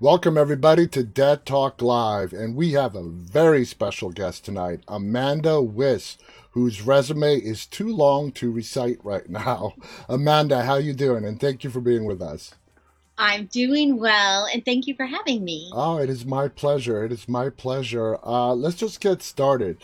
Welcome, everybody, to Dead Talk Live, and we have a very special guest tonight, Amanda Wyss, whose resume is too long to recite right now. Amanda, how you doing? And thank you for being with us. I'm doing well, and thank you for having me. Oh, it is my pleasure. It is my pleasure. Let's just get started.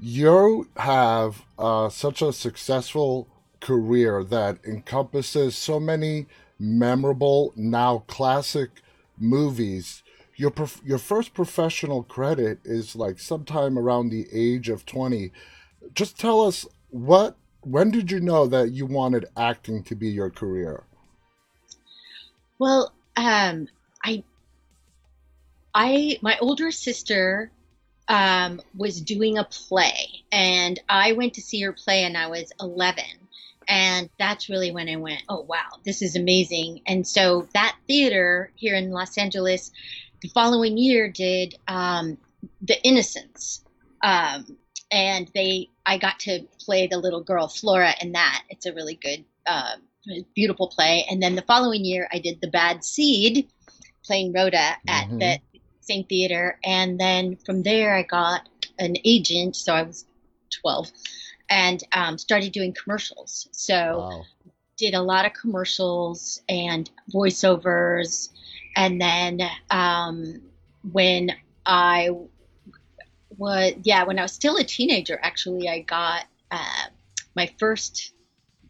You have such a successful career that encompasses so many memorable, now classic movies. Your first professional credit is like sometime around the age of 20. Just tell us, when did you know that you wanted acting to be your career? Well, my older sister was doing a play, and I went to see her play, and I was 11, and that's really when I went, oh wow, this is amazing. And so that theater here in Los Angeles, the following year did The Innocents, and I got to play the little girl Flora in that. It's a really good, beautiful play. And then the following year I did The Bad Seed, playing Rhoda at the same theater. And then from there I got an agent, so I was 12, and started doing commercials. So wow. Did a lot of commercials and voiceovers. And then when I was, when I was still a teenager, actually, I got my first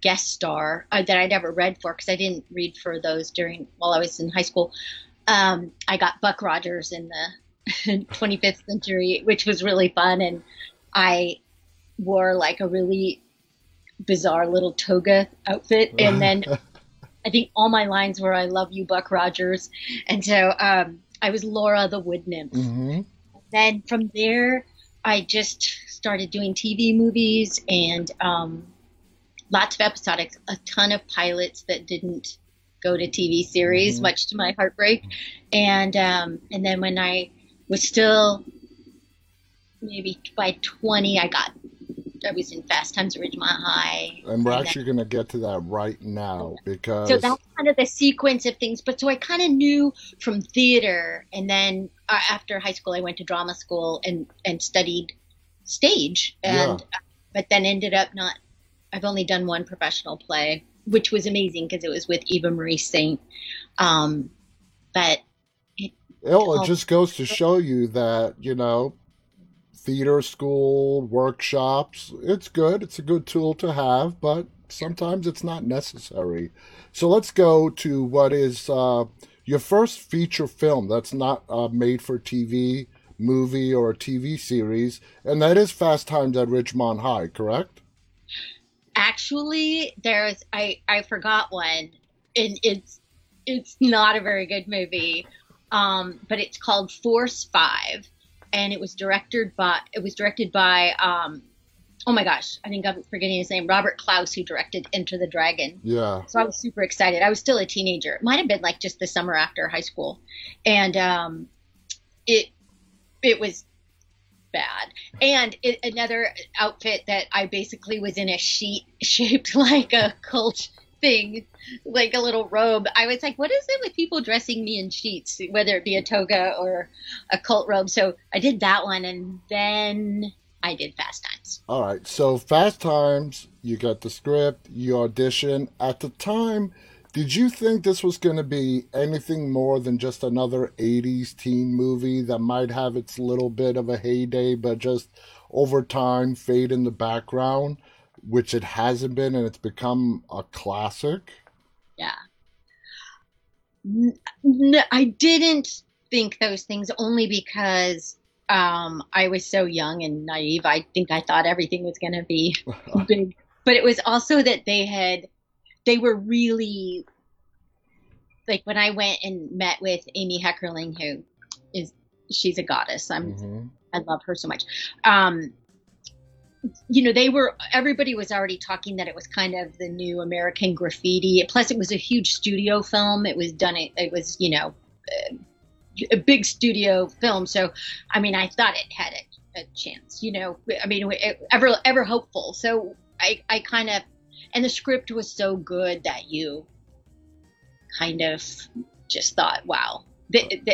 guest star that I'd ever read for, because I didn't read for those while I was in high school. I got Buck Rogers in the 25th century, which was really fun, and I wore like a really bizarre little toga outfit, and then I think all my lines were "I love you, Buck Rogers," and so I was Laura the Wood Nymph. Mm-hmm. Then from there, I just started doing TV movies and lots of episodics, a ton of pilots that didn't go to TV series, much to my heartbreak. And then when I was still maybe by 20, I was in Fast Times at Ridgemont High. And we're actually going to get to that right now, because... So that's kind of the sequence of things. But so I kind of knew from theater, and then after high school, I went to drama school and studied stage, but then ended up not... I've only done one professional play, which was amazing because it was with Eva Marie Saint. But it just goes to show you that, theater school, workshops, it's good. It's a good tool to have, but sometimes it's not necessary. So let's go to what is your first feature film that's not made for TV, movie, or a TV series, and that is Fast Times at Ridgemont High, correct? Actually, there's I forgot one, and it's not a very good movie, but it's called Force Five, and it was directed by oh my gosh, I think I'm forgetting his name, Robert Clouse, who directed Enter the Dragon. Yeah. So I was super excited. I was still a teenager. It might have been like just the summer after high school, and it was bad. And another outfit that I basically was in a sheet shaped like a cult thing, like a little robe. I was like, what is it with people dressing me in sheets, whether it be a toga or a cult robe? So I did that one, and then I did Fast Times. All right. So Fast Times, you got the script, you audition. At the time, did you think this was going to be anything more than just another 80s teen movie that might have its little bit of a heyday, but just over time fade in the background, which it hasn't been, and it's become a classic? Yeah. No, I didn't think those things, only because I was so young and naive. I think I thought everything was going to be big. But it was also that they were really, like, when I went and met with Amy Heckerling, she's a goddess. I love her so much. Everybody was already talking that it was kind of the new American Graffiti. Plus, it was a huge studio film. It was done. It was, a big studio film. So, I mean, I thought it had a chance, ever hopeful. So I kind of, and the script was so good that you kind of just thought, wow,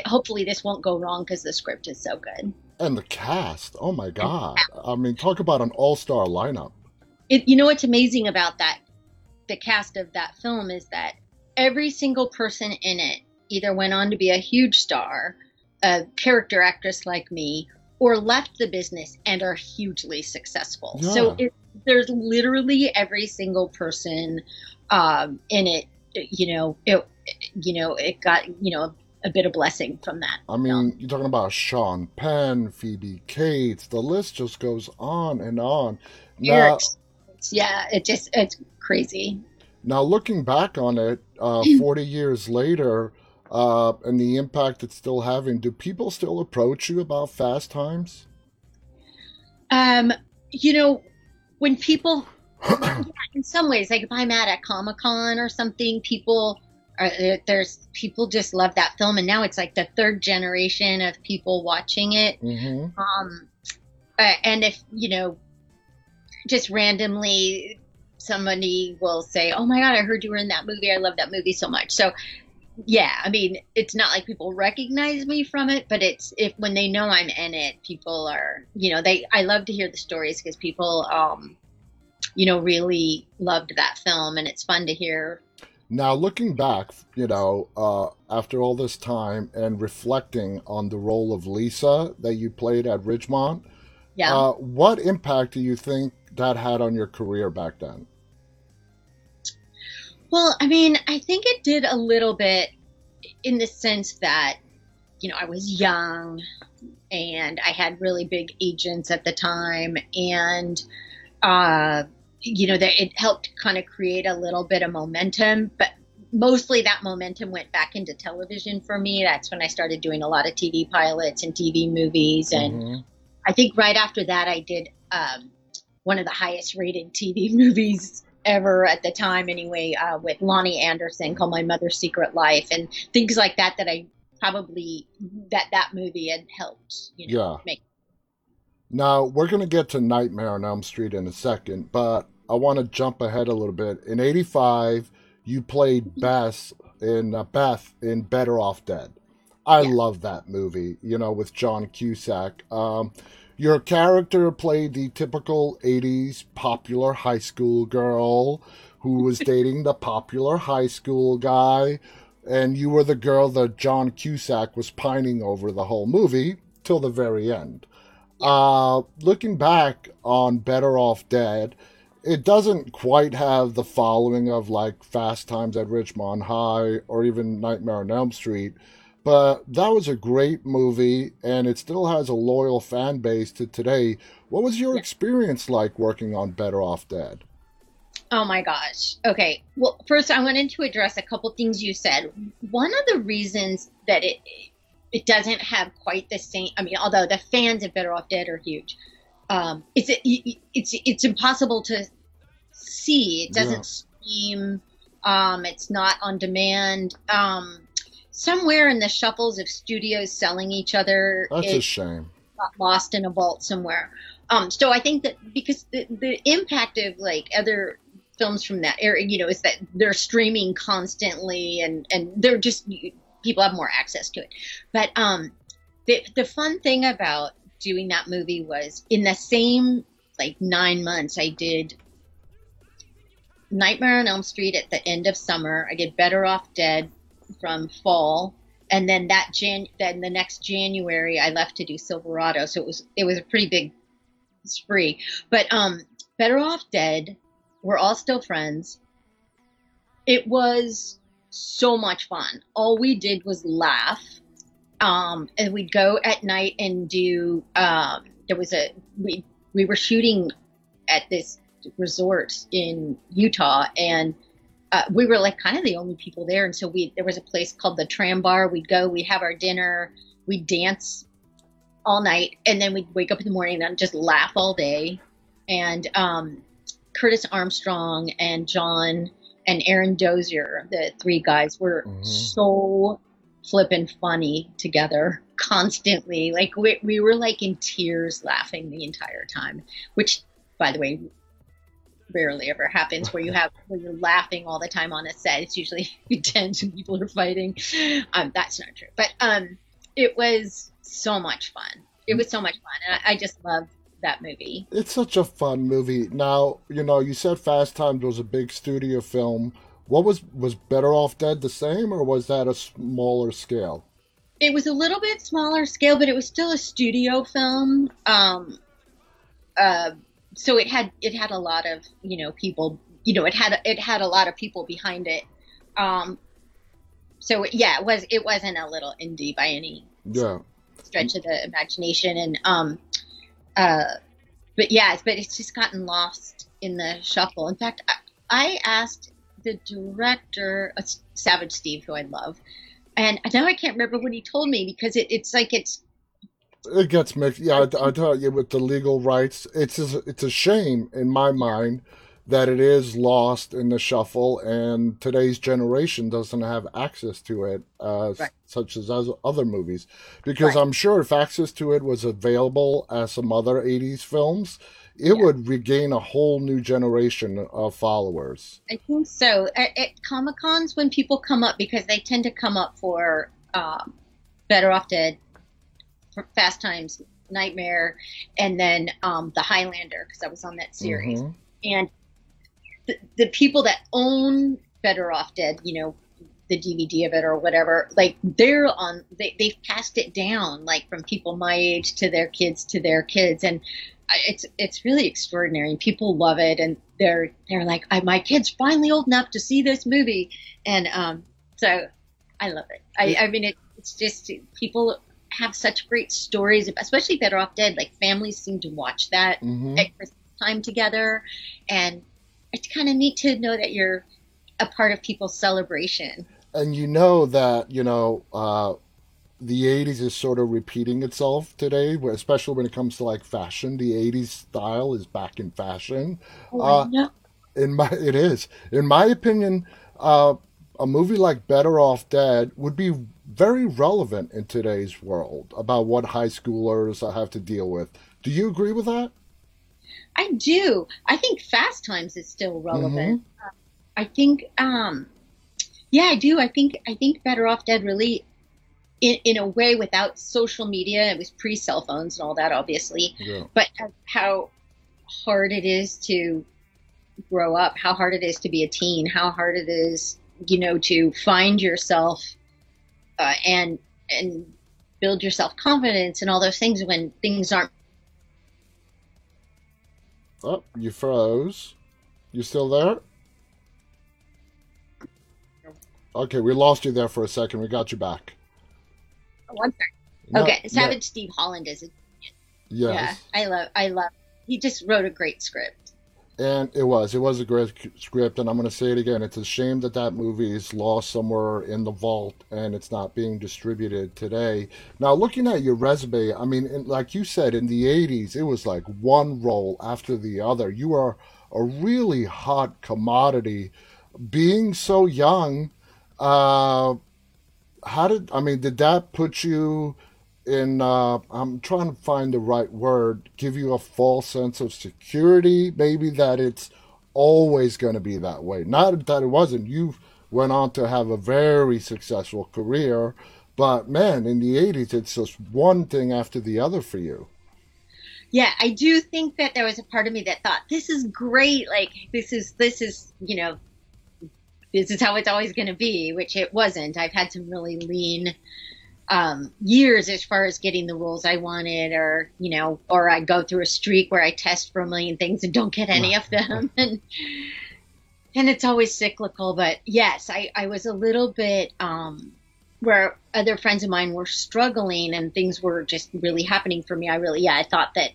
hopefully this won't go wrong because the script is so good. And the cast, oh my God. I mean, talk about an all-star lineup. You know what's amazing about that, the cast of that film, is that every single person in it either went on to be a huge star, a character actress like me, or left the business and are hugely successful. Yeah. So there's literally every single person in it, it got, a bit of blessing from that. I mean, you're talking about Sean Penn, Phoebe Cates, the list just goes on and on. Now, yeah, it's crazy. Now, looking back on it 40 years later, and the impact it's still having, do people still approach you about Fast Times? When people, in some ways, like if I'm at a Comic-Con or something, people just love that film, and now it's like the third generation of people watching it. Mm-hmm. And if just randomly somebody will say, "Oh my God, I heard you were in that movie. I love that movie so much." So yeah, I mean, it's not like people recognize me from it, but it's when they know I'm in it, people are I love to hear the stories because people really loved that film, and it's fun to hear. Now, looking back, after all this time and reflecting on the role of Lisa that you played at Ridgemont, what impact do you think that had on your career back then? Well, I mean, I think it did a little bit in the sense that, I was young and I had really big agents at the time, and that it helped kind of create a little bit of momentum, but mostly that momentum went back into television for me. That's when I started doing a lot of TV pilots and TV movies. And mm-hmm. I think right after that, I did one of the highest rated TV movies ever at the time anyway, with Lonnie Anderson, called My Mother's Secret Life, and things like that, that movie had helped, make. Now, we're going to get to Nightmare on Elm Street in a second, but I want to jump ahead a little bit. In 1985, you played Beth in Better Off Dead. I love that movie, with John Cusack. Your character played the typical 80s popular high school girl who was dating the popular high school guy, and you were the girl that John Cusack was pining over the whole movie till the very end. Looking back on Better Off Dead, it doesn't quite have the following of like Fast Times at Ridgemont High or even Nightmare on Elm Street, but that was a great movie and it still has a loyal fan base to today. What was your experience like working on Better Off Dead? Oh my gosh. Okay. Well, first I wanted to address a couple things you said. One of the reasons that it doesn't have quite the same, although the fans of Better Off Dead are huge, it's impossible to see. It doesn't stream. It's not on demand. Somewhere in the shuffles of studios selling each other, that's a shame. Got lost in a vault somewhere. So I think that because the impact of like other films from that era, is that they're streaming constantly and they're just. People have more access to it. But the fun thing about doing that movie was in the same like 9 months, I did Nightmare on Elm Street at the end of summer. I did Better Off Dead from fall. And then then the next January I left to do Silverado. So it was a pretty big spree. But Better Off Dead, we're all still friends. It was so much fun. All we did was laugh, and we'd go at night and do we were shooting at this resort in Utah, and we were like kind of the only people there, and so there was a place called the Tram Bar. We'd go, we'd have our dinner, we'd dance all night, and then we'd wake up in the morning and just laugh all day. And Curtis Armstrong and John and Aaron Dozier, the three guys, were so flippin' funny together constantly. Like we were like in tears laughing the entire time, which, by the way, rarely ever happens where you have, where you're laughing all the time on a set. It's usually tense and people are fighting. That's not true, but it was so much fun. It was so much fun, and I just love that movie. It's such a fun movie. Now, you know, you said Fast Times was a big studio film. What was Better Off Dead the same, or was that a smaller scale? It was a little bit smaller scale, but it was still a studio film. So it had a lot of, you know, people, you know, it had a lot of people behind it. So yeah, it wasn't a little indie by any stretch of the imagination. And, but it's just gotten lost in the shuffle. In fact, I asked the director, Savage Steve, who I love, and now I can't remember what he told me, because it gets mixed. Yeah, I tell you, with the legal rights, it's a shame in my mind that it is lost in the shuffle, and today's generation doesn't have access to it, such as other movies. Because I'm sure if access to it was available as some other 80s films, it would regain a whole new generation of followers. I think so. At Comic-Cons, when people come up, because they tend to come up for Better Off Dead, Fast Times, Nightmare, and then The Highlander, because I was on that series. Mm-hmm. And the people that own Better Off Dead, you know, the DVD of it or whatever, like they've passed it down, like from people my age to their kids to their kids, and it's really extraordinary. And people love it, and they're like, my kid's finally old enough to see this movie, and so I love it. I mean, it's just, people have such great stories, especially Better Off Dead. Like, families seem to watch that at Christmas time together, and it's kind of neat to know that you're a part of people's celebration. And you know that, you know, the 80s is sort of repeating itself today, especially when it comes to like fashion. The 80s style is back in fashion. Oh, I know. In my opinion, a movie like Better Off Dead would be very relevant in today's world about what high schoolers have to deal with. Do you agree with that? I do. I think Fast Times is still relevant. Mm-hmm. I think, I do. I think Better Off Dead really, in a way, without social media, it was pre-cell phones and all that, obviously, but how hard it is to grow up, how hard it is to be a teen, how hard it is, you know, to find yourself and build your self-confidence and all those things when things aren't. Oh, you froze. You still there? Okay, we lost you there for a second. We got you back. Oh, I'm sorry. Okay, no, Savage Steve Holland is a genius. Yeah, I love. He just wrote a great script. And it was a great script, and I'm going to say it again. It's a shame that movie is lost somewhere in the vault, and it's not being distributed today. Now, looking at your resume, I mean, like you said, in the 80s, it was like one role after the other. You are a really hot commodity. Being so young, did that put you in, I'm trying to find the right word, give you a false sense of security, maybe, that it's always going to be that way? Not that it wasn't. You went on to have a very successful career, but man, in the 80s, it's just one thing after the other for you. Yeah, I do think that there was a part of me that thought, this is great, like, this is, you know, this is how it's always going to be, which it wasn't. I've had some really lean years as far as getting the roles I wanted, or, you know, or I go through a streak where I test for a million things and don't get any of them. And it's always cyclical. But yes, I was a little bit where other friends of mine were struggling and things were just really happening for me. I thought that,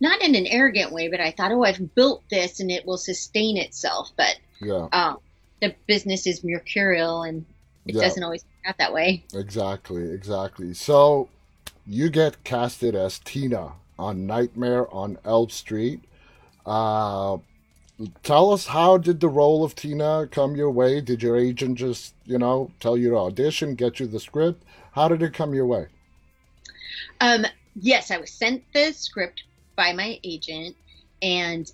not in an arrogant way, but I thought, I've built this and it will sustain itself. But the business is mercurial, and it doesn't always work out that way. Exactly. So you get casted as Tina on Nightmare on Elm Street. Tell us, how did the role of Tina come your way? Did your agent just, you know, tell you to audition, get you the script? How did it come your way? Yes, I was sent the script by my agent, and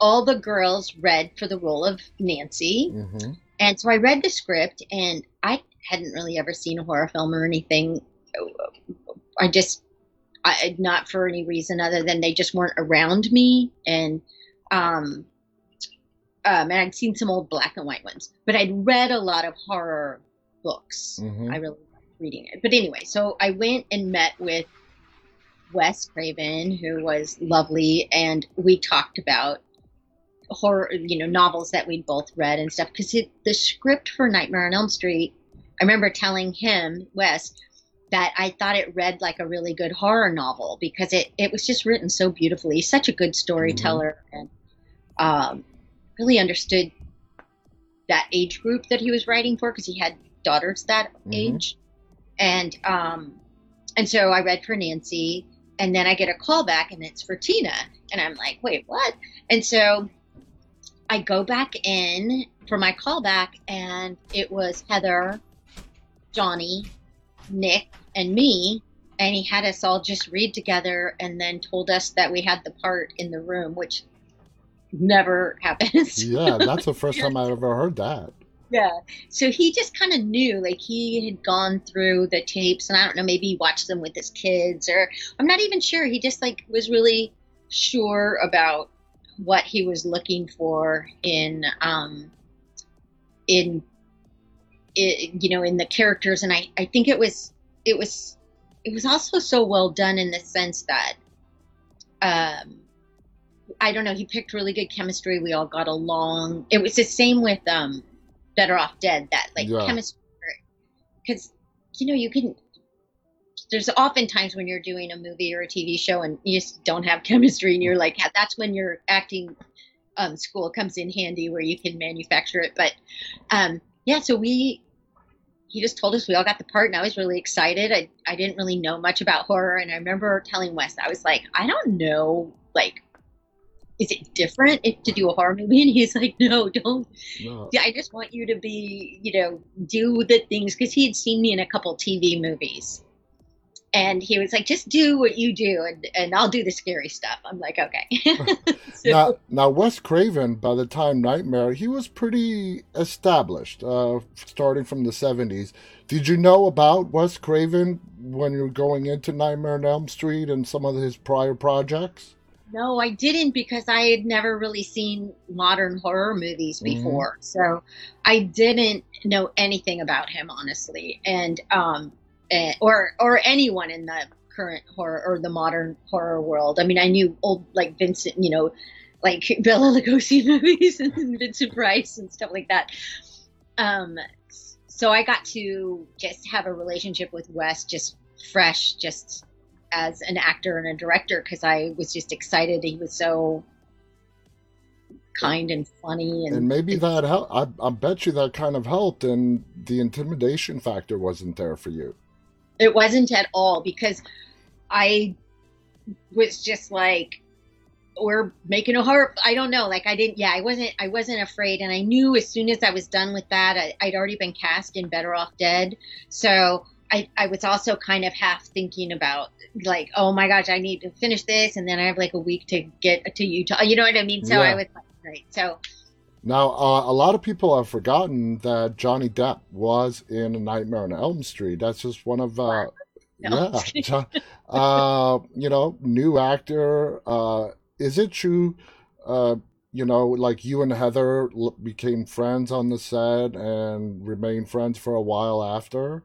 all the girls read for the role of Nancy. Mm-hmm. And so I read the script, and I hadn't really ever seen a horror film or anything. I not for any reason other than they just weren't around me. And I'd seen some old black and white ones, but I'd read a lot of horror books. Mm-hmm. I really liked reading it. But anyway, so I went and met with Wes Craven, who was lovely, and we talked about horror, novels that we'd both read and stuff, because the script for Nightmare on Elm Street, I remember telling him, Wes, that I thought it read like a really good horror novel, because it was just written so beautifully. He's such a good storyteller, mm-hmm. and really understood that age group that he was writing for, because he had daughters that mm-hmm. age. And so I read for Nancy, and then I get a call back, and it's for Tina. And I'm like, wait, what? And so I go back in for my callback, and it was Heather, Johnny, Nick, and me, and he had us all just read together and then told us that we had the part in the room, which never happens. Yeah, that's the first time I've ever heard that. Yeah. So he just kind of knew, like he had gone through the tapes, and I don't know, maybe he watched them with his kids, or I'm not even sure. He just like was really sure about what he was looking for in the characters. And I think it was also so well done in the sense that, I don't know, he picked really good chemistry. We all got along. It was the same with, Better Off Dead, that like yeah. chemistry, because, you can, there's often times when you're doing a movie or a TV show and you just don't have chemistry, and you're like, that's when your acting school comes in handy, where you can manufacture it. But, yeah, so he just told us we all got the part, and I was really excited. I didn't really know much about horror, and I remember telling Wes, I was like, I don't know, like, is it different to do a horror movie? And he's like, no, don't. No. I just want you to be, do the things, because he had seen me in a couple TV movies. And he was like, just do what you do, and I'll do the scary stuff. I'm like, okay. So, now, Wes Craven, by the time Nightmare, he was pretty established, starting from the 70s. Did you know about Wes Craven when you were going into Nightmare on Elm Street and some of his prior projects? No, I didn't, because I had never really seen modern horror movies before. Mm-hmm. So I didn't know anything about him, honestly. And or anyone in the current horror or the modern horror world. I mean, I knew old, like Vincent, like Bela Lugosi movies and Vincent Price and stuff like that. So I got to just have a relationship with Wes just fresh, just as an actor and a director, because I was just excited. He was so kind and funny, and maybe that helped. I bet you that kind of helped, and the intimidation factor wasn't there for you. It wasn't at all, because I was just like, we're making a horror. I don't know. Like I wasn't afraid. And I knew as soon as I was done with that, I'd already been cast in Better Off Dead. So I was also kind of half thinking about like, oh my gosh, I need to finish this. And then I have like a week to get to Utah. You know what I mean? So yeah. I was like, right. So now a lot of people have forgotten that Johnny Depp was in A Nightmare on Elm Street. That's just one of, new actor. Is it true? Like you and Heather became friends on the set and remained friends for a while after?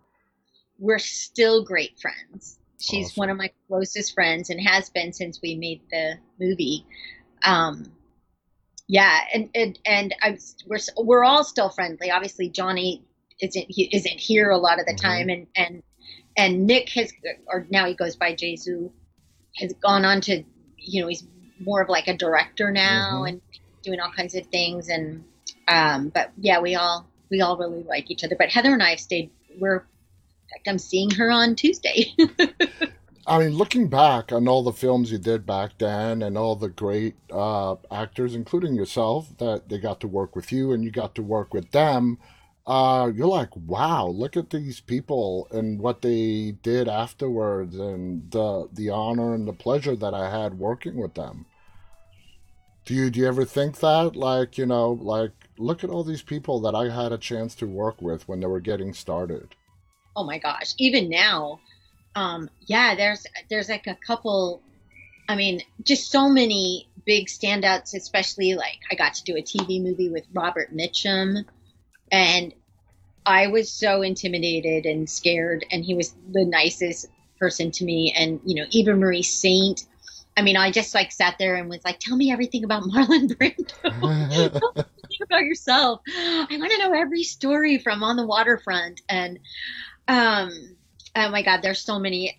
We're still great friends. She's awesome. One of my closest friends, and has been since we made the movie. Yeah, and we're all still friendly. Obviously, Johnny isn't here a lot of the mm-hmm. time, and Nick has, or now he goes by Jason, has gone on to, he's more of like a director now mm-hmm. and doing all kinds of things. And but yeah, we all really like each other. But Heather and I have stayed. I'm seeing her on Tuesday. I mean, looking back on all the films you did back then and all the great actors, including yourself, that they got to work with you and you got to work with them, you're like, wow, look at these people and what they did afterwards, and the honor and the pleasure that I had working with them. Do you ever think that? Like, you know, like, look at all these people that I had a chance to work with when they were getting started. Oh my gosh. Even now, yeah, there's like a couple, I mean, just so many big standouts, especially like I got to do a TV movie with Robert Mitchum, and I was so intimidated and scared, and he was the nicest person to me. And, you know, Eva Marie Saint, I mean, I just like sat there and was like, tell me everything about Marlon Brando. Tell me everything about yourself. I want to know every story from On the Waterfront. And, oh my God, there's so many.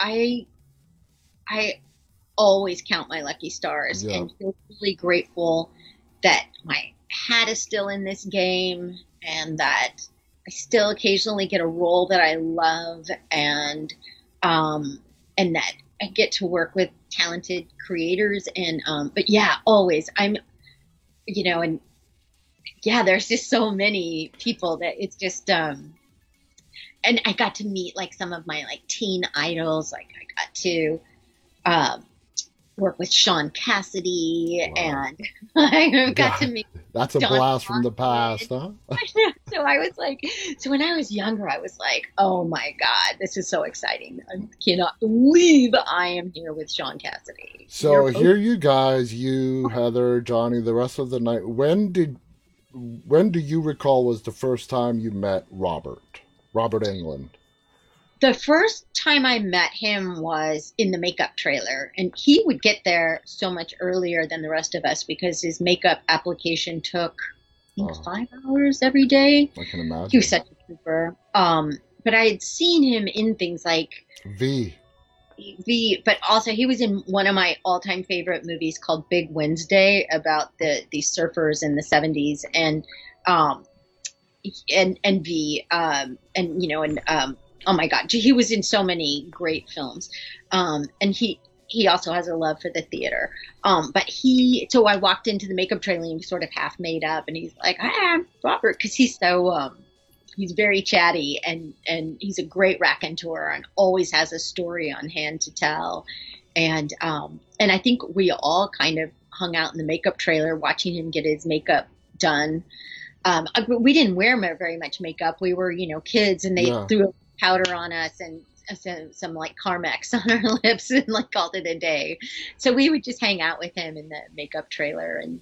I always count my lucky stars, yeah, and feel really grateful that my hat is still in this game and that I still occasionally get a role that I love, and that I get to work with talented creators, and but yeah, always I'm, you know, and yeah, there's just so many people that it's just, and I got to meet like some of my like teen idols. Like I got to work with Sean Cassidy. Wow. And I got to meet. That's a blast from the past, huh? So I was like, so when I was younger, I was like, oh my God, this is so exciting. I cannot believe I am here with Sean Cassidy. So here you guys, you, Heather, Johnny, the rest of the night. When do you recall was the first time you met Robert Englund? The first time I met him was in the makeup trailer, and he would get there so much earlier than the rest of us because his makeup application took, I think, 5 hours every day. I can imagine. He was such a trooper. But I had seen him in things like V, but also he was in one of my all-time favorite movies called Big Wednesday about the surfers in the 70s, and V, and, you know, and, oh my God, he was in so many great films. And he also has a love for the theater. But so I walked into the makeup trailer and he sort of half made up, and he's like, hi, I'm Robert. 'Cause he's so, he's very chatty, and he's a great raconteur and always has a story on hand to tell. And I think we all kind of hung out in the makeup trailer watching him get his makeup done. We didn't wear very much makeup. We were, you know, kids, and they threw a powder on us and some like Carmex on our lips and like called it a day. So we would just hang out with him in the makeup trailer and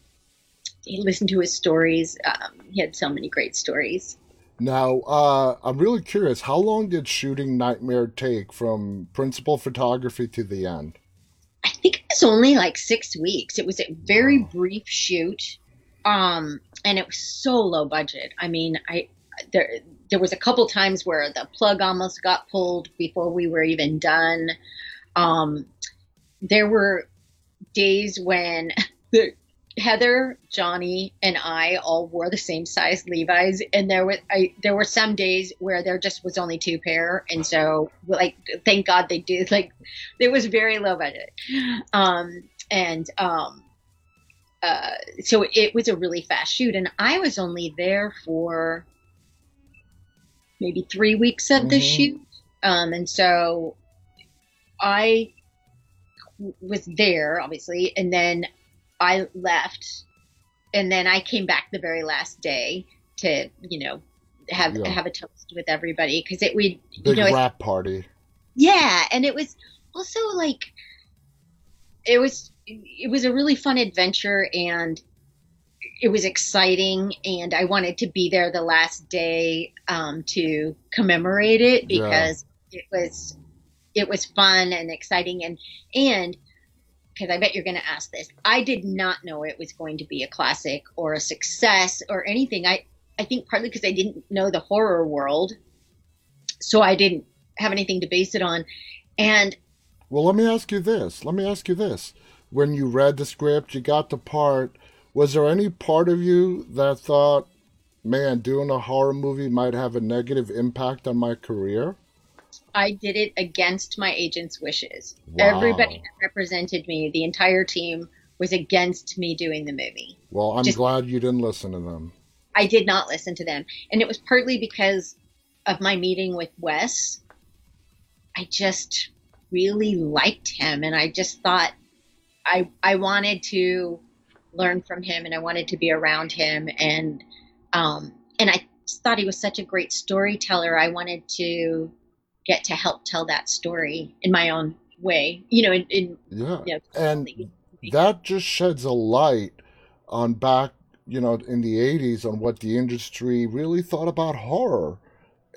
listen to his stories. He had so many great stories. Now, I'm really curious, how long did shooting Nightmare take from principal photography to the end? I think it was only like 6 weeks. It was a very brief shoot. And it was so low budget. I mean, there was a couple times where the plug almost got pulled before we were even done. There were days when Heather, Johnny, and I all wore the same size Levi's, and there were some days where there just was only two pair, and so like thank God they did. Like it was very low budget, so it was a really fast shoot, and I was only there for maybe 3 weeks of the shoot. And so I was there, obviously, and then I left, and then I came back the very last day to, you know, have a toast with everybody, because rap party. Yeah, and it was also like it was a really fun adventure, and it was exciting, and I wanted to be there the last day to commemorate it, because it was fun and exciting, and because I bet you're going to ask this, I did not know it was going to be a classic or a success or anything. I think partly because I didn't know the horror world, so I didn't have anything to base it on. And well, let me ask you this. When you read the script, you got the part, was there any part of you that thought, man, doing a horror movie might have a negative impact on my career? I did it against my agent's wishes. Wow. Everybody that represented me, the entire team, was against me doing the movie. Well, I'm glad you didn't listen to them. I did not listen to them. And it was partly because of my meeting with Wes. I just really liked him, and I just thought, I wanted to learn from him, and I wanted to be around him, and I thought he was such a great storyteller. I wanted to get to help tell that story in my own way, you know. And that just sheds a light on back, you know, in the 80s on what the industry really thought about horror.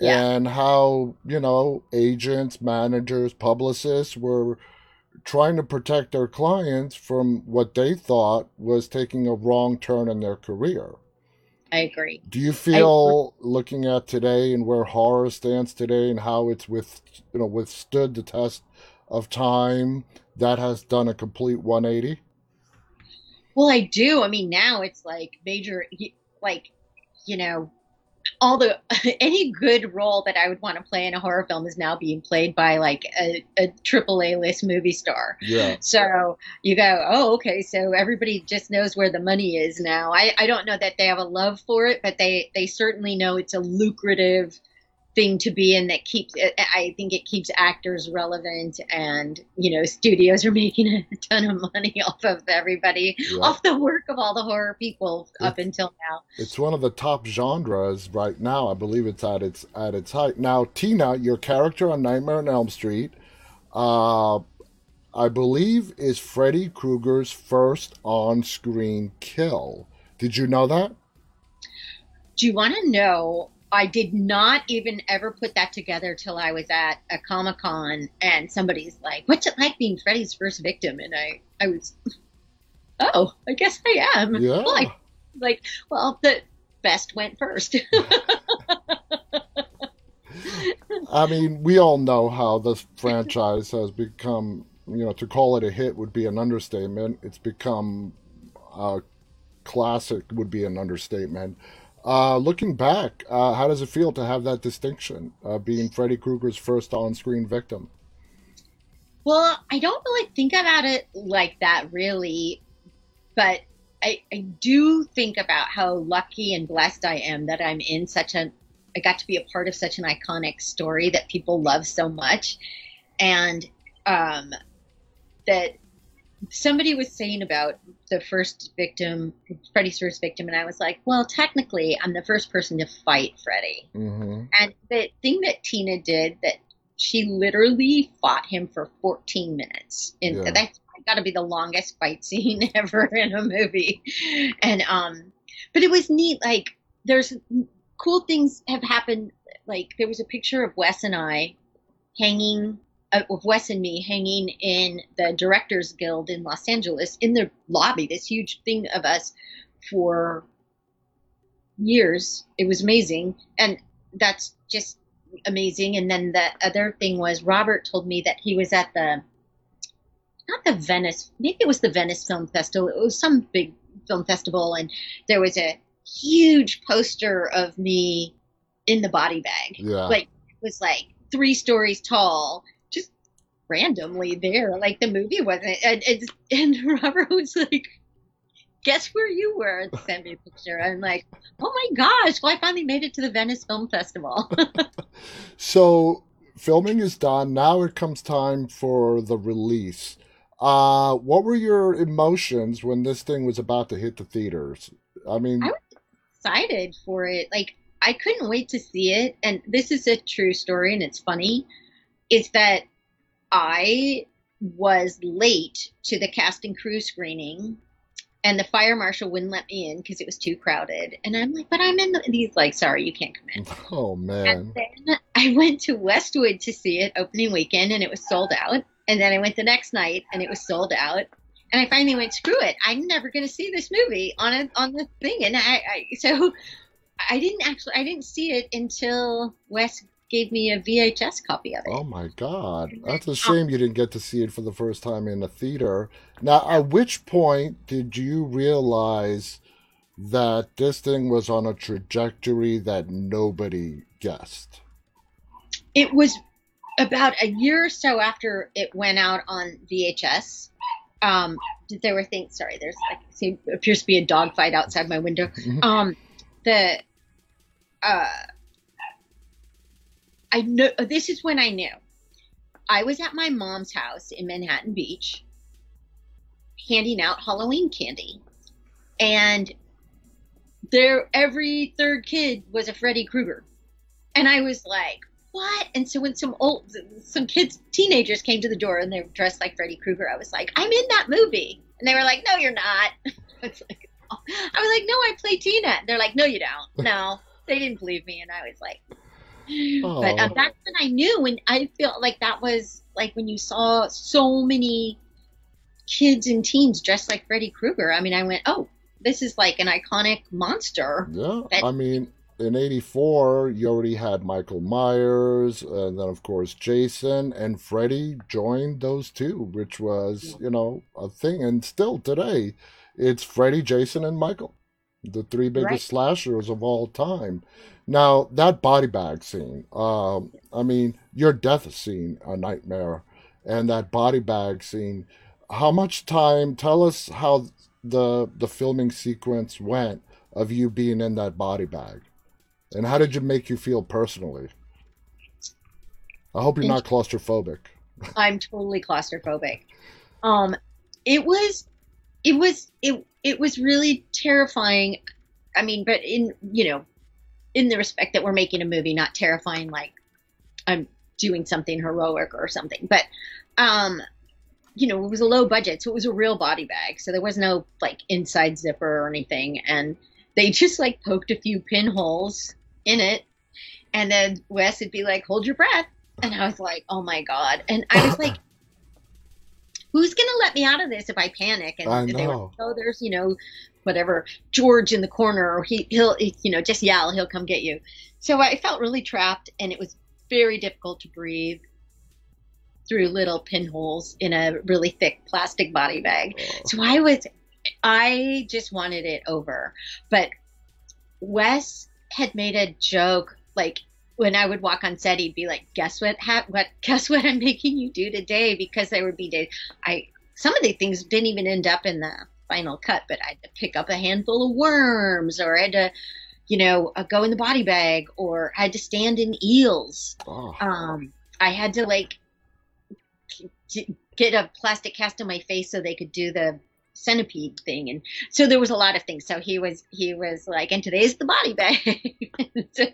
Yeah. And how, you know, agents, managers, publicists were trying to protect their clients from what they thought was taking a wrong turn in their career. I agree. Do you feel, looking at today and where horror stands today and how it's withstood the test of time, that has done a complete 180? Well, I do. I mean, now it's like major, like, you know, any good role that I would want to play in a horror film is now being played by like a AAA list movie star. Yeah. So you go, oh, okay. So everybody just knows where the money is now. I don't know that they have a love for it, but they certainly know it's a lucrative thing to be in that keeps, I think it keeps actors relevant, and, you know, studios are making a ton of money off of everybody, off the work of all the horror people up until now. It's one of the top genres right now. I believe it's at its height. Now, Tina, your character on Nightmare on Elm Street, I believe is Freddy Krueger's first on-screen kill. Did you know that? Do you want to know? I did not even ever put that together till I was at a Comic-Con, and somebody's like, what's it like being Freddy's first victim? And I was, oh, I guess I am. Yeah. Well, the best went first. I mean, we all know how this franchise has become, you know, to call it a hit would be an understatement. It's become a classic would be an understatement. Looking back, how does it feel to have that distinction, being Freddy Krueger's first on-screen victim? Well, I don't really think about it like that, really, but I do think about how lucky and blessed I am that I'm in I got to be a part of such an iconic story that people love so much, and that somebody was saying about the first victim, Freddy's first victim, and I was like, well, technically, I'm the first person to fight Freddy. Mm-hmm. And the thing that Tina did, that she literally fought him for 14 minutes. And that's got to be the longest fight scene ever in a movie. And but it was neat. Like, there's cool things have happened. Like, there was a picture of Wes and me hanging in the Directors Guild in Los Angeles in their lobby, this huge thing of us for years. It was amazing. And that's just amazing. And then the other thing was Robert told me that he was at maybe it was the Venice Film Festival. It was some big film festival. And there was a huge poster of me in the body bag. Yeah. Like, it was like 3 stories tall. Randomly there, like the movie wasn't, and Robert was like, guess where you were, and sent me a picture. I'm like, oh my gosh, well, I finally made it to the Venice Film Festival. So filming is done, now it comes time for the release. What were your emotions when this thing was about to hit the theaters? I mean, I was excited for it. Like, I couldn't wait to see it, and this is a true story, and it's funny, is that I was late to the cast and crew screening, and the fire marshal wouldn't let me in because it was too crowded. And I'm like, but I'm in the, and he's like, sorry, you can't come in. Oh, man. And then I went to Westwood to see it opening weekend, and it was sold out. And then I went the next night, and it was sold out. And I finally went, screw it, I'm never going to see this movie on the thing. And so I didn't see it until Wes gave me a VHS copy of it. Oh my God. That's a shame you didn't get to see it for the first time in a theater. Now, at which point did you realize that this thing was on a trajectory that nobody guessed? It was about a year or so after it went out on VHS. There were things, sorry, there's like, appears to be a dog fight outside my window. I know, this is when I knew. I was at my mom's house in Manhattan Beach. handing out Halloween candy. And there, every third kid was a Freddy Krueger. And I was like, what? And so when some teenagers came to the door and they were dressed like Freddy Krueger, I was like, I'm in that movie. And they were like, no, you're not. I was like, no, I play Tina. And they're like, no, you don't. No, they didn't believe me. And I was like, oh. But that's when I knew. And I feel like that was like when you saw so many kids and teens dressed like Freddy Krueger. I mean, I went, oh, this is like an iconic monster. Yeah, I mean, in 1984, you already had Michael Myers, and then, of course, Jason, and Freddy joined those two, which was, you know, a thing. And still today, it's Freddy, Jason, and Michael, the three biggest slashers of all time. Now, that body bag scene, I mean, your death scene, A Nightmare, and that body bag scene, how much time, tell us how the filming sequence went of you being in that body bag. And how did it make you feel personally? I hope you're not claustrophobic. I'm totally claustrophobic. It was really terrifying. I mean, but in the respect that we're making a movie, not terrifying like I'm doing something heroic or something. But it was a low budget, so it was a real body bag. So there was no like inside zipper or anything, and they just like poked a few pinholes in it, and then Wes would be like, hold your breath. And I was like, oh my God. And I was like, who's going to let me out of this if I panic? And I know. They were like, oh, there's, whatever, George in the corner, or he'll just yell, he'll come get you. So I felt really trapped, and it was very difficult to breathe through little pinholes in a really thick plastic body bag. Oh. So I just wanted it over. But Wes had made a joke, like when I would walk on set, he'd be like, guess what I'm making you do today? Because there would be days some of the things didn't even end up in the final cut, but I had to pick up a handful of worms, or I had to, go in the body bag, or I had to stand in eels. Oh. I had to like get a plastic cast on my face so they could do the centipede thing, and so there was a lot of things. So he was like, and today's the body bag. So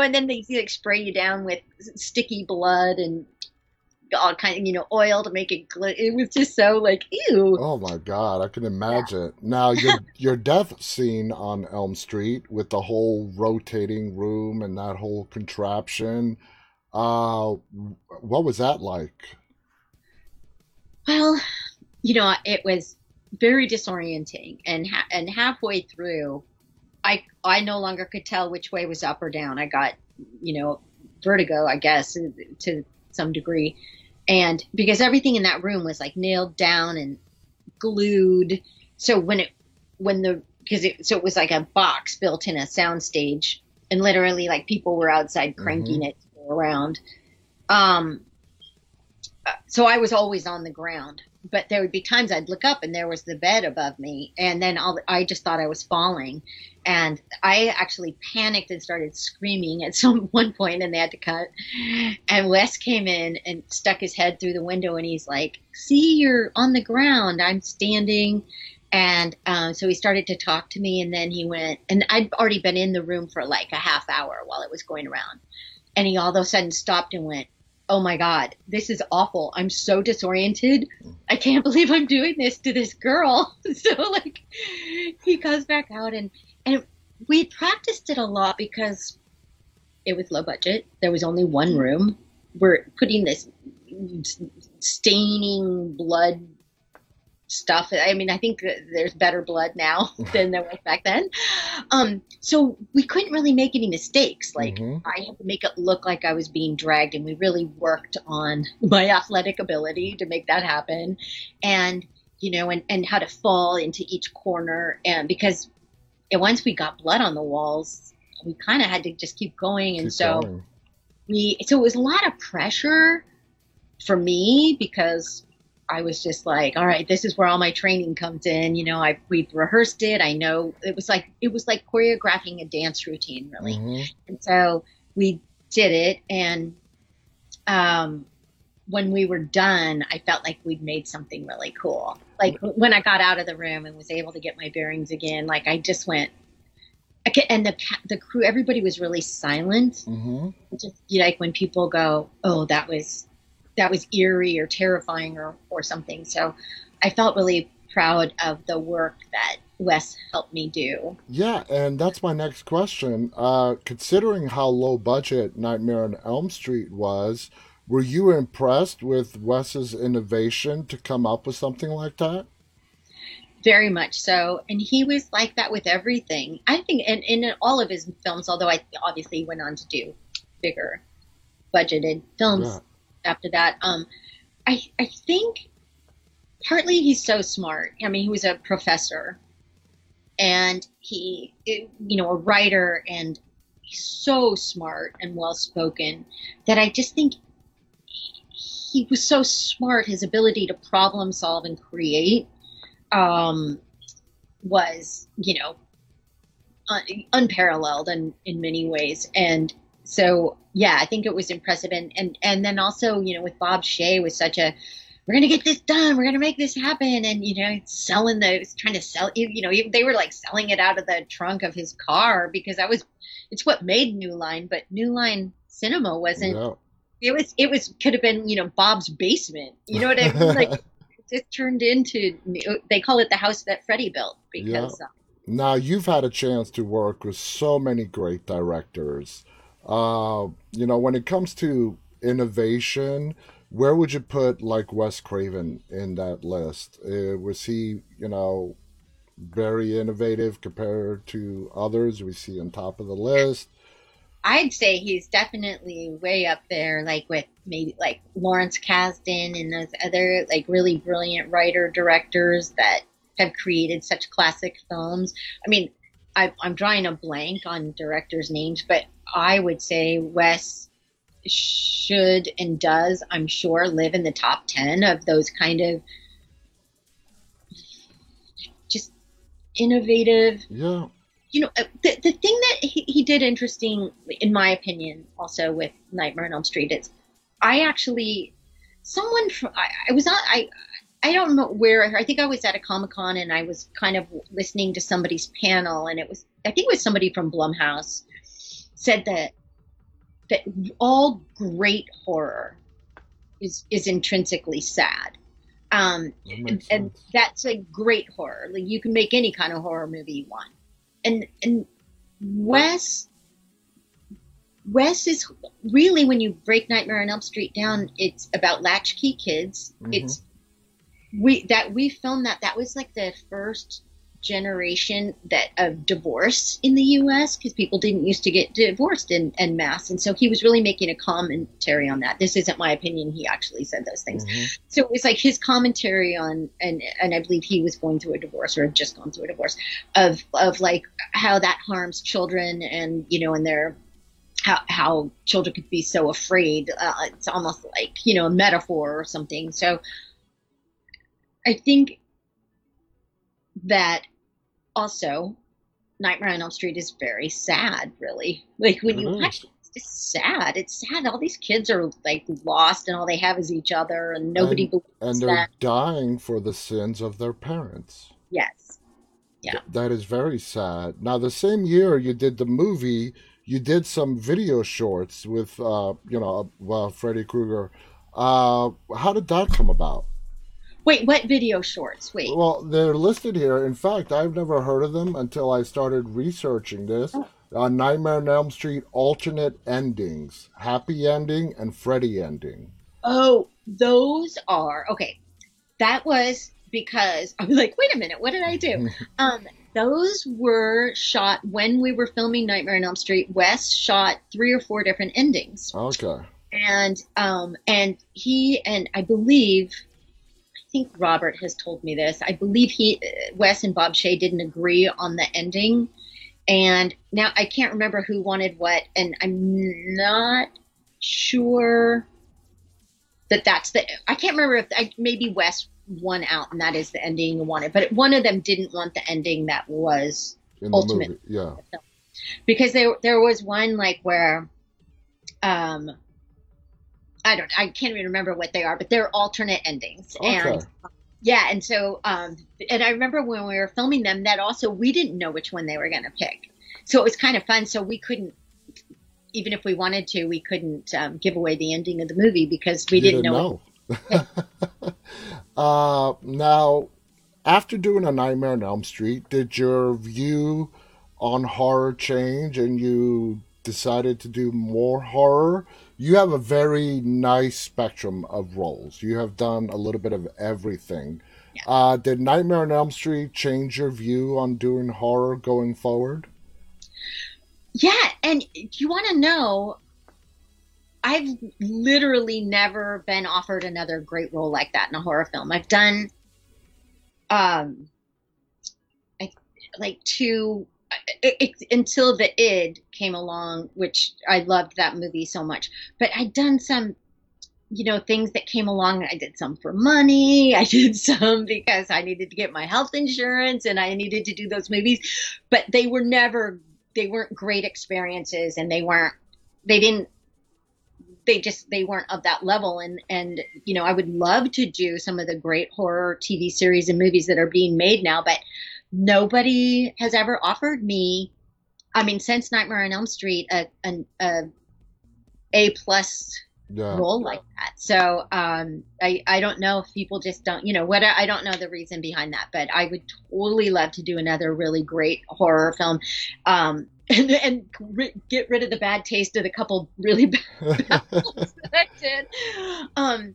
and then they like spray you down with sticky blood and all kind of oil to make it glue. It was just so like, ew. Oh my God, I can imagine. Yeah. Now your death scene on Elm Street with the whole rotating room and that whole contraption, what was that like? Well, it was very disorienting, and halfway through, I no longer could tell which way was up or down. I got, vertigo, I guess, to some degree. And because everything in that room was like nailed down and glued. So it was like a box built in a soundstage, and literally like people were outside cranking it around. So I was always on the ground. But there would be times I'd look up and there was the bed above me, and then I just thought I was falling, and I actually panicked and started screaming at one point, and they had to cut. And Wes came in and stuck his head through the window, and he's like, "See, you're on the ground. I'm standing." And so he started to talk to me, and then he went, and I'd already been in the room for like a half hour while it was going around, and he all of a sudden stopped and went, "Oh my God, this is awful. I'm so disoriented. I can't believe I'm doing this to this girl." So like he goes back out, and we practiced it a lot because it was low budget. There was only one room. We're putting this staining blood stuff. I mean, I think there's better blood now than there was back then. So we couldn't really make any mistakes. Like I had to make it look like I was being dragged, and we really worked on my athletic ability to make that happen. And, and how to fall into each corner. And because once we got blood on the walls, we kind of had to just keep going. So it was a lot of pressure for me, because I was just like, all right, this is where all my training comes in. We've rehearsed it. I know it was like choreographing a dance routine, really. And so we did it, and when we were done, I felt like we'd made something really cool. Like when I got out of the room and was able to get my bearings again, like I just went, and the crew, everybody was really silent. Mm-hmm. Just like when people go, oh, that was eerie or terrifying or something. So I felt really proud of the work that Wes helped me do. Yeah, and that's my next question. Considering how low budget Nightmare on Elm Street was, were you impressed with Wes's innovation to come up with something like that? Very much so. And he was like that with everything. I think in all of his films, although I obviously went on to do bigger budgeted films after that. I think partly he's so smart. I mean, he was a professor and he, a writer, and he's so smart and well-spoken that I just think he was so smart. His ability to problem solve and create was, unparalleled in many ways. And so, yeah, I think it was impressive. And then also, with Bob Shea was such a, we're going to get this done, we're going to make this happen. And, they were like selling it out of the trunk of his car, because it's what made New Line, but New Line Cinema wasn't, it could have been, Bob's basement. You know what I mean? Like, it turned into, they call it the house that Freddy built. Because now you've had a chance to work with so many great directors. When it comes to innovation, where would you put like Wes Craven in that list? Was he, very innovative compared to others we see on top of the list? I'd say he's definitely way up there, like with maybe like Lawrence Kasdan and those other like really brilliant writer directors that have created such classic films. I mean, I'm drawing a blank on directors' names, but I would say Wes should and does, I'm sure, live in the top 10 of those kind of just innovative. Yeah. The thing that he did interesting, in my opinion, also with Nightmare on Elm Street, is I don't know where, I think I was at a Comic-Con and I was kind of listening to somebody's panel, and I think it was somebody from Blumhouse said that all great horror is intrinsically sad. And that's a great horror. Like you can make any kind of horror movie you want. And Wes is really, when you break Nightmare on Elm Street down, it's about latchkey kids. Mm-hmm. We filmed that was like the first generation of divorce in the U.S. because people didn't used to get divorced en masse, and so he was really making a commentary on that. This isn't my opinion; he actually said those things. Mm-hmm. So it was like his commentary on, and I believe he was going through a divorce or had just gone through a divorce, of like how that harms children, and and their how children could be so afraid. It's almost like a metaphor or something. So I think that also Nightmare on Elm Street is very sad, really. Like when you watch it, it's just sad. It's sad. All these kids are like lost and all they have is each other and nobody believes them. And they're dying for the sins of their parents. Yes. Yeah. That is very sad. Now, the same year you did the movie, you did some video shorts with, Freddy Krueger. How did that come about? Wait, what video shorts? Wait. Well, they're listed here. In fact, I've never heard of them until I started researching this. On Nightmare on Elm Street, alternate endings, happy ending and Freddy ending. Oh, those are, okay. That was because I was like, wait a minute, what did I do? Those were shot when we were filming Nightmare on Elm Street. Wes shot 3 or 4 different endings. Okay. And he, and I think Robert has told me this. I believe Wes and Bob Shea didn't agree on the ending. And now I can't remember who wanted what. And I'm not sure that I can't remember maybe Wes won out and that is the ending he wanted. But one of them didn't want the ending that was ultimate. Yeah. Because there was one like where I can't even remember what they are, but they're alternate endings. Okay. And yeah, and so and I remember when we were filming them that also we didn't know which one they were going to pick. So it was kind of fun. So we couldn't, even if we wanted to, we couldn't give away the ending of the movie because we didn't know. Now, after doing A Nightmare on Elm Street, did your view on horror change and you decided to do more horror? You have a very nice spectrum of roles. You have done a little bit of everything. Yeah. Did Nightmare on Elm Street change your view on doing horror going forward? Yeah, and you want to know, I've literally never been offered another great role like that in a horror film. I've done until The Id came along, which I loved that movie so much. But I'd done some, things that came along. I did some for money. I did some because I needed to get my health insurance and I needed to do those movies. But they were never great experiences, and they weren't of that level. And I would love to do some of the great horror TV series and movies that are being made now, but nobody has ever offered me, since Nightmare on Elm Street, A+ role like that. So I don't know if people just don't, I don't know the reason behind that, but I would totally love to do another really great horror film. And get rid of the bad taste of the couple really bad films that I did.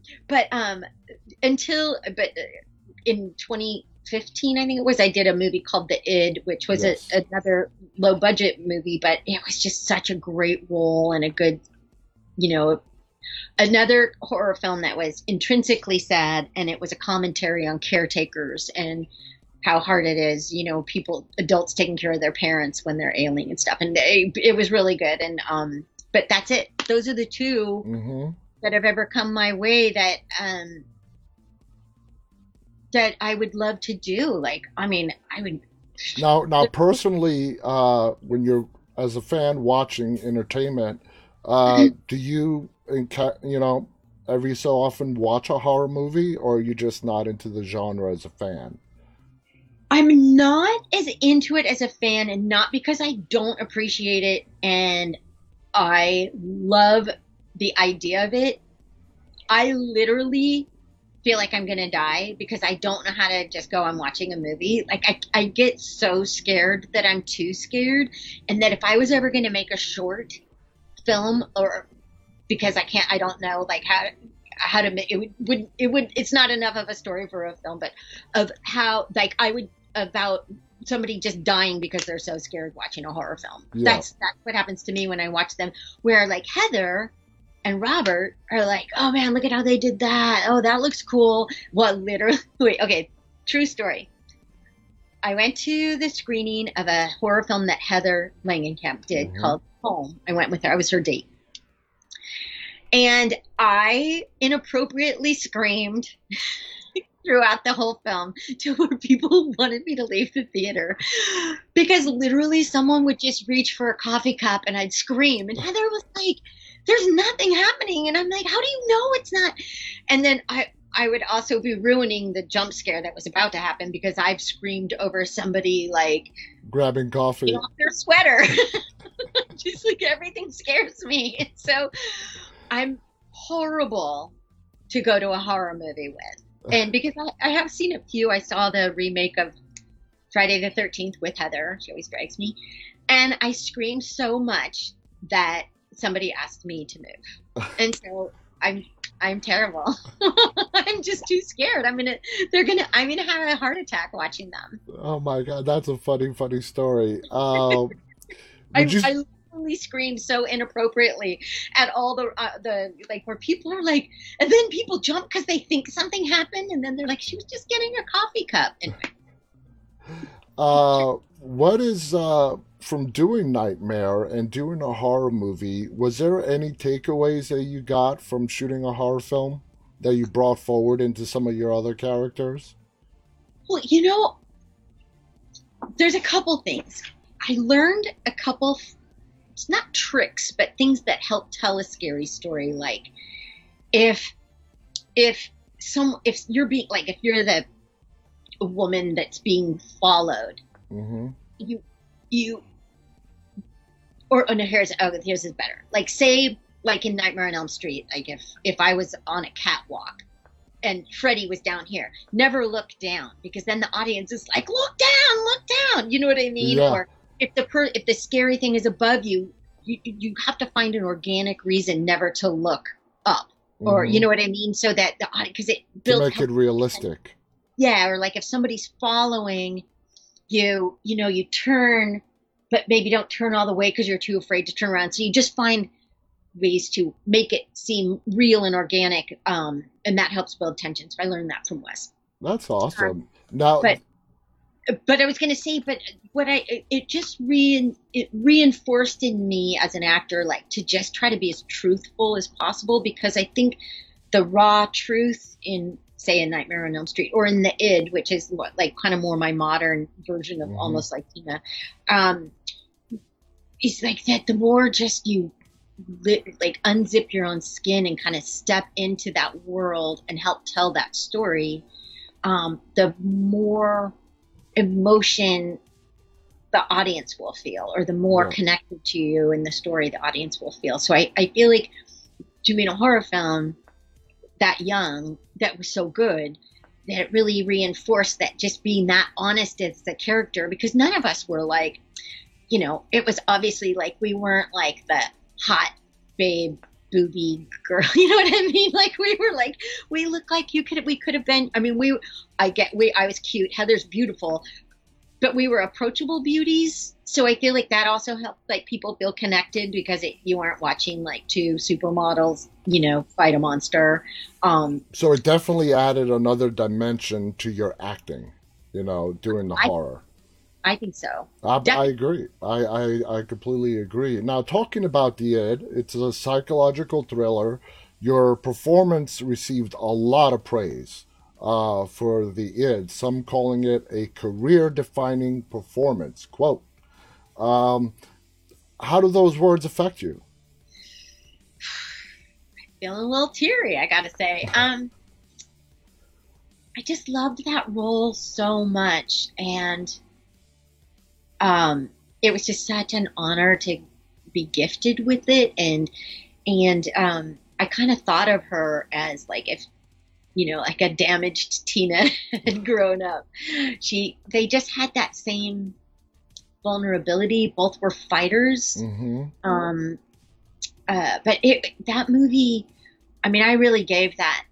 In 2015, I think it was, I did a movie called The Id, which was another low budget movie, but it was just such a great role and a good, another horror film that was intrinsically sad, and it was a commentary on caretakers and how hard it is, adults taking care of their parents when they're ailing and stuff. And it was really good. And, but that's it. Those are the two that have ever come my way that, that I would love to do. I would. Now personally, when you're as a fan watching entertainment, do you, every so often watch a horror movie, or are you just not into the genre as a fan? I'm not as into it as a fan, and not because I don't appreciate it, and I love the idea of it. I literally feel like I'm going to die because I don't know how to just go, I'm watching a movie. I get so scared that I'm too scared, and that if I was ever going to make a short film, or because I don't know how to make it, it's not enough of a story for a film, but of how I would about somebody just dying because they're so scared watching a horror film. Yeah. That's what happens to me when I watch them, where Heather and Robert are like, oh man, look at how they did that. Oh, that looks cool. Well, literally, okay, true story. I went to the screening of a horror film that Heather Langenkamp did called Home. I went with her. I was her date. And I inappropriately screamed throughout the whole film to where people wanted me to leave the theater, because literally someone would just reach for a coffee cup and I'd scream. And Heather was like, there's nothing happening. And I'm like, how do you know it's not? And then I would also be ruining the jump scare that was about to happen because I've screamed over somebody grabbing coffee off their sweater. Just everything scares me. And so I'm horrible to go to a horror movie with. And because I have seen a few, I saw the remake of Friday the 13th with Heather. She always drags me. And I screamed so much that somebody asked me to move. And so I'm terrible. I'm just too scared. I'm going to have a heart attack watching them. Oh my God. That's a funny story. I literally screamed so inappropriately at all the where people are like, and then people jump because they think something happened. And then they're like, she was just getting her coffee cup. Anyway. What is, from doing Nightmare and doing a horror movie, was there any takeaways that you got from shooting a horror film that you brought forward into some of your other characters? Well, there's a couple things. I learned a couple, it's not tricks, but things that help tell a scary story. Like if you're being like, if you're the woman that's being followed, mm-hmm. Here's is better. Like, say, like in Nightmare on Elm Street, like if I was on a catwalk and Freddy was down here, never look down, because then the audience is like, look down. You know what I mean? Yeah. Or if the scary thing is above you, you have to find an organic reason never to look up, or mm-hmm. you know what I mean, so that the audience, because it builds to make it realistic. Yeah, or like if somebody's following you, you know, you turn, but maybe don't turn all the way because you're too afraid to turn around. So you just find ways to make it seem real and organic, and that helps build tension. So I learned that from Wes. That's awesome. But I was going to say, but what it reinforced in me as an actor, like, to just try to be as truthful as possible, because I think the raw truth in, say, in Nightmare on Elm Street or in The Id, which is what, like, kind of more my modern version of mm-hmm. almost like Tina, is like that the more just you like unzip your own skin and kind of step into that world and help tell that story, the more emotion the audience will feel, or the more connected to you and the story the audience will feel. So I feel like doing a horror film that young, that was so good, that it really reinforced that, just being that honest as the character, because none of us were like, you know, it was obviously like, we weren't like the hot babe booby girl, you know what I mean? Like, we were like, we look like we could have been, I mean, I was cute, Heather's beautiful, but we were approachable beauties. So I feel like that also helped, like, people feel connected, because you aren't watching like two supermodels, you know, fight a monster. So it definitely added another dimension to your acting, you know, doing the horror. I think so. I agree. I completely agree. Now, talking about The Id, it's a psychological thriller. Your performance received a lot of praise for The Id, some calling it a career-defining performance. Quote, how do those words affect you? I'm feeling a little teary, I gotta say. I just loved that role so much, and it was just such an honor to be gifted with it. And I kind of thought of her as like, if, you know, like a damaged Tina had grown up, they just had that same vulnerability. Both were fighters. Mm-hmm. But that movie, I mean, I really gave that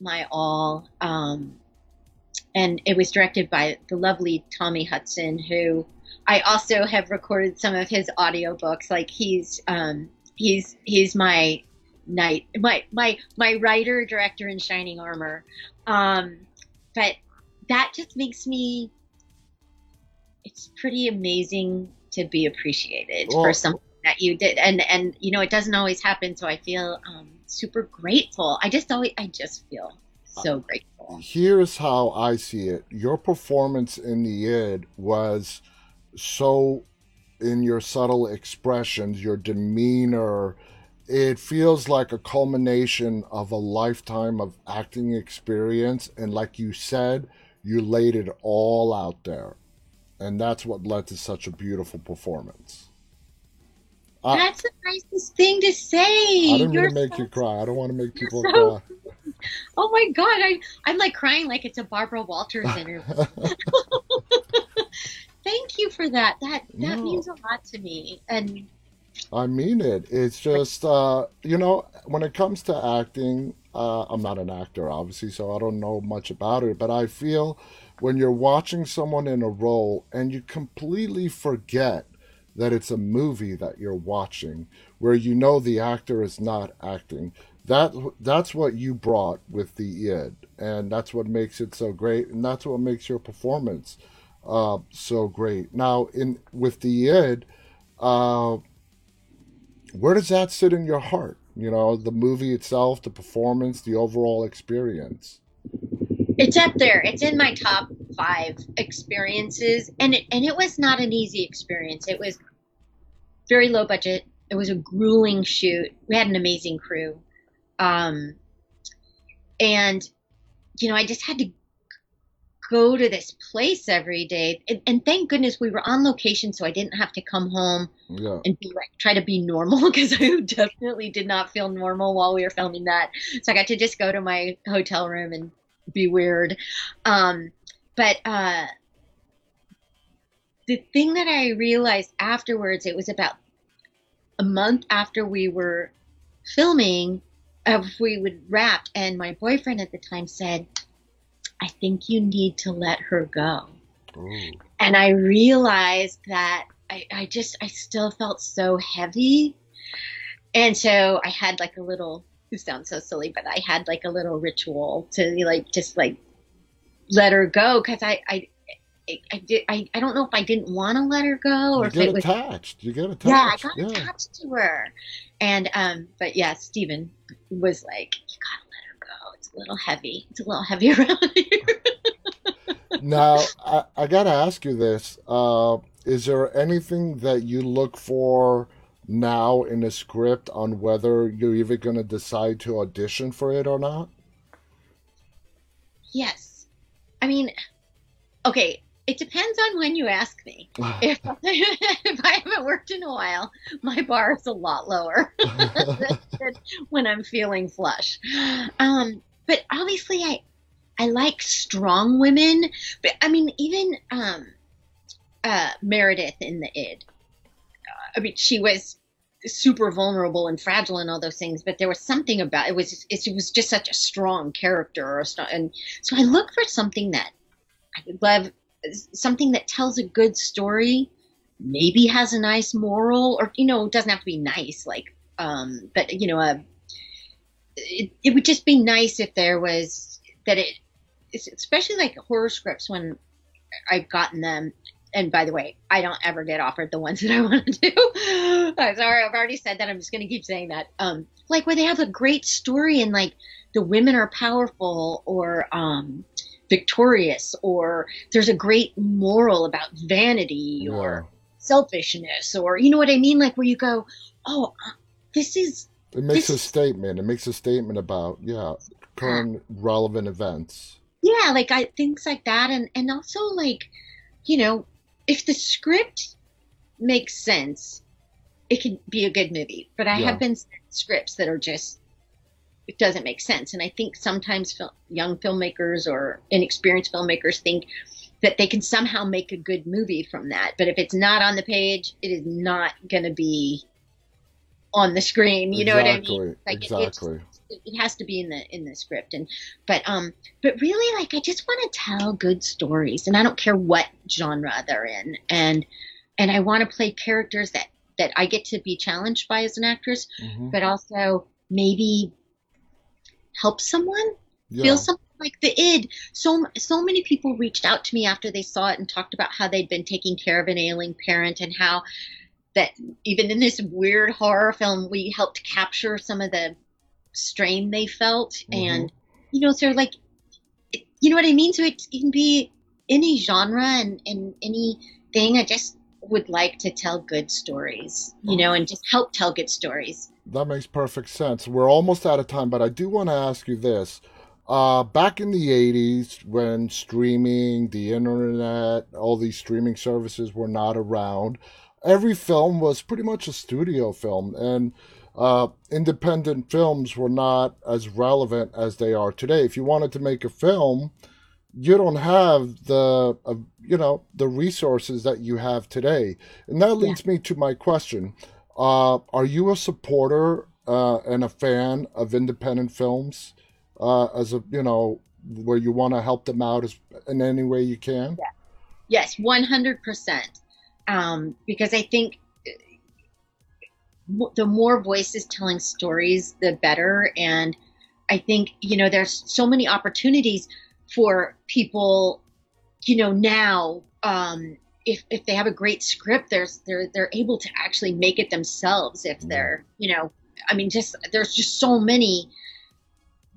my all, and it was directed by the lovely Tommy Hudson, who I also have recorded some of his audiobooks. Like, he's my knight, my writer, director in shining armor. But that just makes me, it's pretty amazing to be appreciated for something that you did. And you know, it doesn't always happen. So I feel super grateful. I just feel so grateful. Here's how I see it. Your performance in The Id was so, in your subtle expressions, your demeanor, it feels like a culmination of a lifetime of acting experience. And like you said, you laid it all out there. And that's what led to such a beautiful performance. That's the nicest thing to say. I didn't want to make you cry. I don't want to make people cry. Oh my God. I'm like crying like it's a Barbara Walters interview. Thank you for that. That means a lot to me. And I mean it. It's just, you know, when it comes to acting, I'm not an actor, obviously, so I don't know much about it. But I feel when you're watching someone in a role and you completely forget that it's a movie that you're watching, where you know the actor is not acting, that's what you brought with The Id. And that's what makes it so great. And that's what makes your performance so great. Now, with The Id, where does that sit in your heart? You know, the movie itself, the performance, the overall experience. It's up there. It's in my top 5 experiences, and it was not an easy experience. It was very low budget. It was a grueling shoot. We had an amazing crew. And, you know, I just had to go to this place every day. And thank goodness we were on location, so I didn't have to come home and be like, try to be normal, because I definitely did not feel normal while we were filming that. So I got to just go to my hotel room and be weird. But the thing that I realized afterwards, it was about a month after we were filming, we would wrap, and my boyfriend at the time said, I think you need to let her go. Ooh. And I realized that I still felt so heavy. And so I had like a little, it sounds so silly, but I had like a little ritual to like, just like let her go. Cause I don't know if I didn't want to let her go, or you if it was attached. You got attached. Yeah, I got attached to her. And, but yeah, Steven was like, you got to let her go. It's a little heavy. It's a little heavy around here. Now, I got to ask you this. Is there anything that you look for now in a script on whether you're even going to decide to audition for it or not? Yes. I mean, okay. It depends on when you ask me. If I haven't worked in a while, my bar is a lot lower than when I'm feeling flush. But obviously, I like strong women. But I mean, even Meredith in The Id. I mean, she was super vulnerable and fragile and all those things, but there was something about it was just such a strong character. And so I look for something that I would love. Something that tells a good story, maybe has a nice moral, or, you know, it doesn't have to be nice. Like, but you know, it would just be nice if there was that. It's especially like horror scripts when I've gotten them. And by the way, I don't ever get offered the ones that I want to do. I'm sorry. I've already said that. I'm just going to keep saying that. Like where they have a great story and like the women are powerful or, victorious, or there's a great moral about vanity or selfishness, or you know what I mean, like where you go, oh, this is it makes a statement about current relevant events, like I things like that, and also like, you know, if the script makes sense, it can be a good movie, but I have been scripts that are just, it doesn't make sense. And I think sometimes young filmmakers or inexperienced filmmakers think that they can somehow make a good movie from that. But if it's not on the page, it is not going to be on the screen. You know what I mean? Like exactly. It has to be in the script. And, but really, like, I just want to tell good stories, and I don't care what genre they're in. And I want to play characters that I get to be challenged by as an actress, but also maybe help someone feel something like The Id. So many people reached out to me after they saw it and talked about how they'd been taking care of an ailing parent, and how that even in this weird horror film, we helped capture some of the strain they felt. And, you know, so like, you know what I mean? So it can be any genre and anything. I just would like to tell good stories, you know, and just help tell good stories. That makes perfect sense. We're almost out of time, but I do want to ask you this. Back in the 80s, when streaming, the internet, all these streaming services were not around, every film was pretty much a studio film, and independent films were not as relevant as they are today. If you wanted to make a film, you don't have the, you know, the resources that you have today. And that leads me to my question. Are you a supporter and a fan of independent films? As a, you know, where you want to help them out in any way you can? Yeah. Yes, 100%. Because I think the more voices telling stories, the better. And I think, you know, there's so many opportunities for people, you know, now. If they have a great script, they're able to actually make it themselves. If they're, you know, I mean, just there's just so many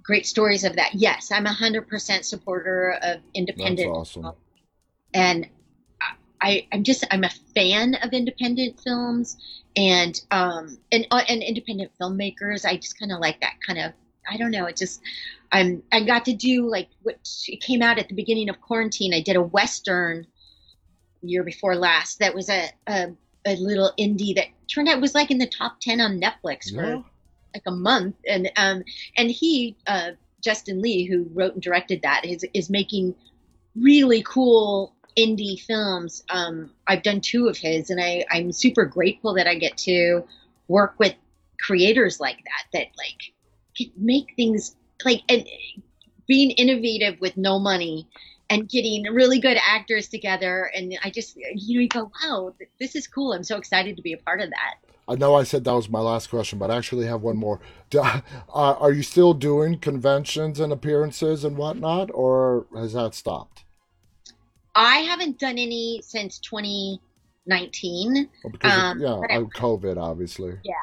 great stories of that. Yes, I'm 100% supporter of independent. That's awesome. And I'm a fan of independent films and independent filmmakers. I just kind of like that kind of I don't know. It just, I got to do like, which it came out at the beginning of quarantine. I did a Western year before last. That was a little indie that turned out it was like in the top 10 on Netflix for like a month. And he, Justin Lee, who wrote and directed that, is making really cool indie films. I've done two of his, and I'm super grateful that I get to work with creators like that like can make things like, and being innovative with no money and getting really good actors together. And I just, you know, you go, wow, this is cool. I'm so excited to be a part of that. I know I said that was my last question, but I actually have one more. Are you still doing conventions and appearances and whatnot, or has that stopped? I haven't done any since 2019. Well, because of COVID, obviously. Yeah.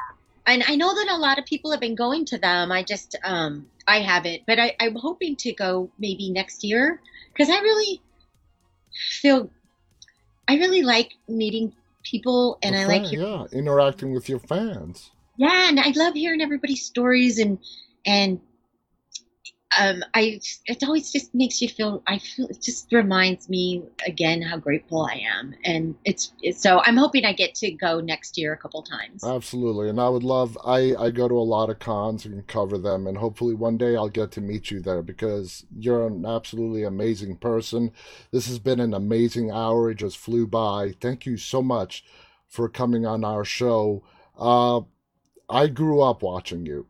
And I know that a lot of people have been going to them. I just, I haven't. But I'm hoping to go maybe next year, because I really like meeting people, and I like interacting with your fans. Yeah, and I love hearing everybody's stories, and it always just makes you feel. It just reminds me again how grateful I am, and it's so I'm hoping I get to go next year a couple times. Absolutely, and I would love. I go to a lot of cons and cover them, and hopefully one day I'll get to meet you there, because you're an absolutely amazing person. This has been an amazing hour; it just flew by. Thank you so much for coming on our show. I grew up watching you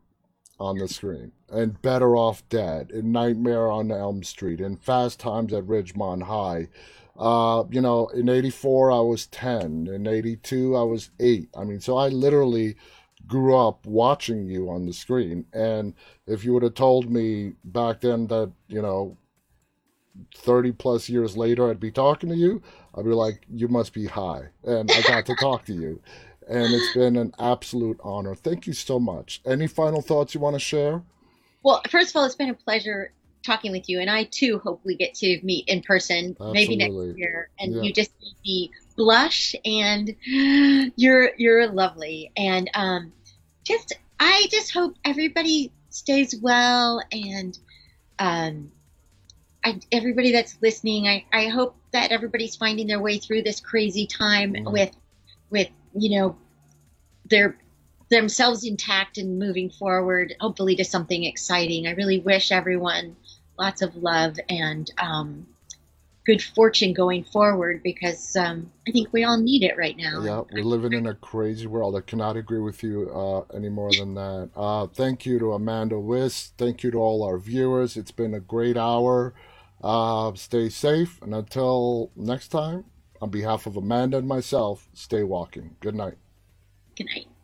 on the screen, and Better Off Dead, and Nightmare on Elm Street, and Fast Times at Ridgemont High. You know, in 84, I was 10. In 82, I was 8. I mean, so I literally grew up watching you on the screen. And if you would have told me back then that, you know, 30 plus years later I'd be talking to you, I'd be like, you must be high. And I got to talk to you. And it's been an absolute honor. Thank you so much. Any final thoughts you want to share? Well, first of all, it's been a pleasure talking with you, and I too hope we get to meet in person. Absolutely. Maybe next year. And you just see the blush, and you're lovely. And I just hope everybody stays well, and everybody that's listening, I hope that everybody's finding their way through this crazy time with you know, themselves intact and moving forward, hopefully to something exciting. I really wish everyone lots of love and good fortune going forward, because I think we all need it right now. Yeah, we're living in a crazy world. I cannot agree with you any more than that. Thank you to Amanda Wyss. Thank you to all our viewers. It's been a great hour. Stay safe, and until next time, on behalf of Amanda and myself, stay walking. Good night. Good night.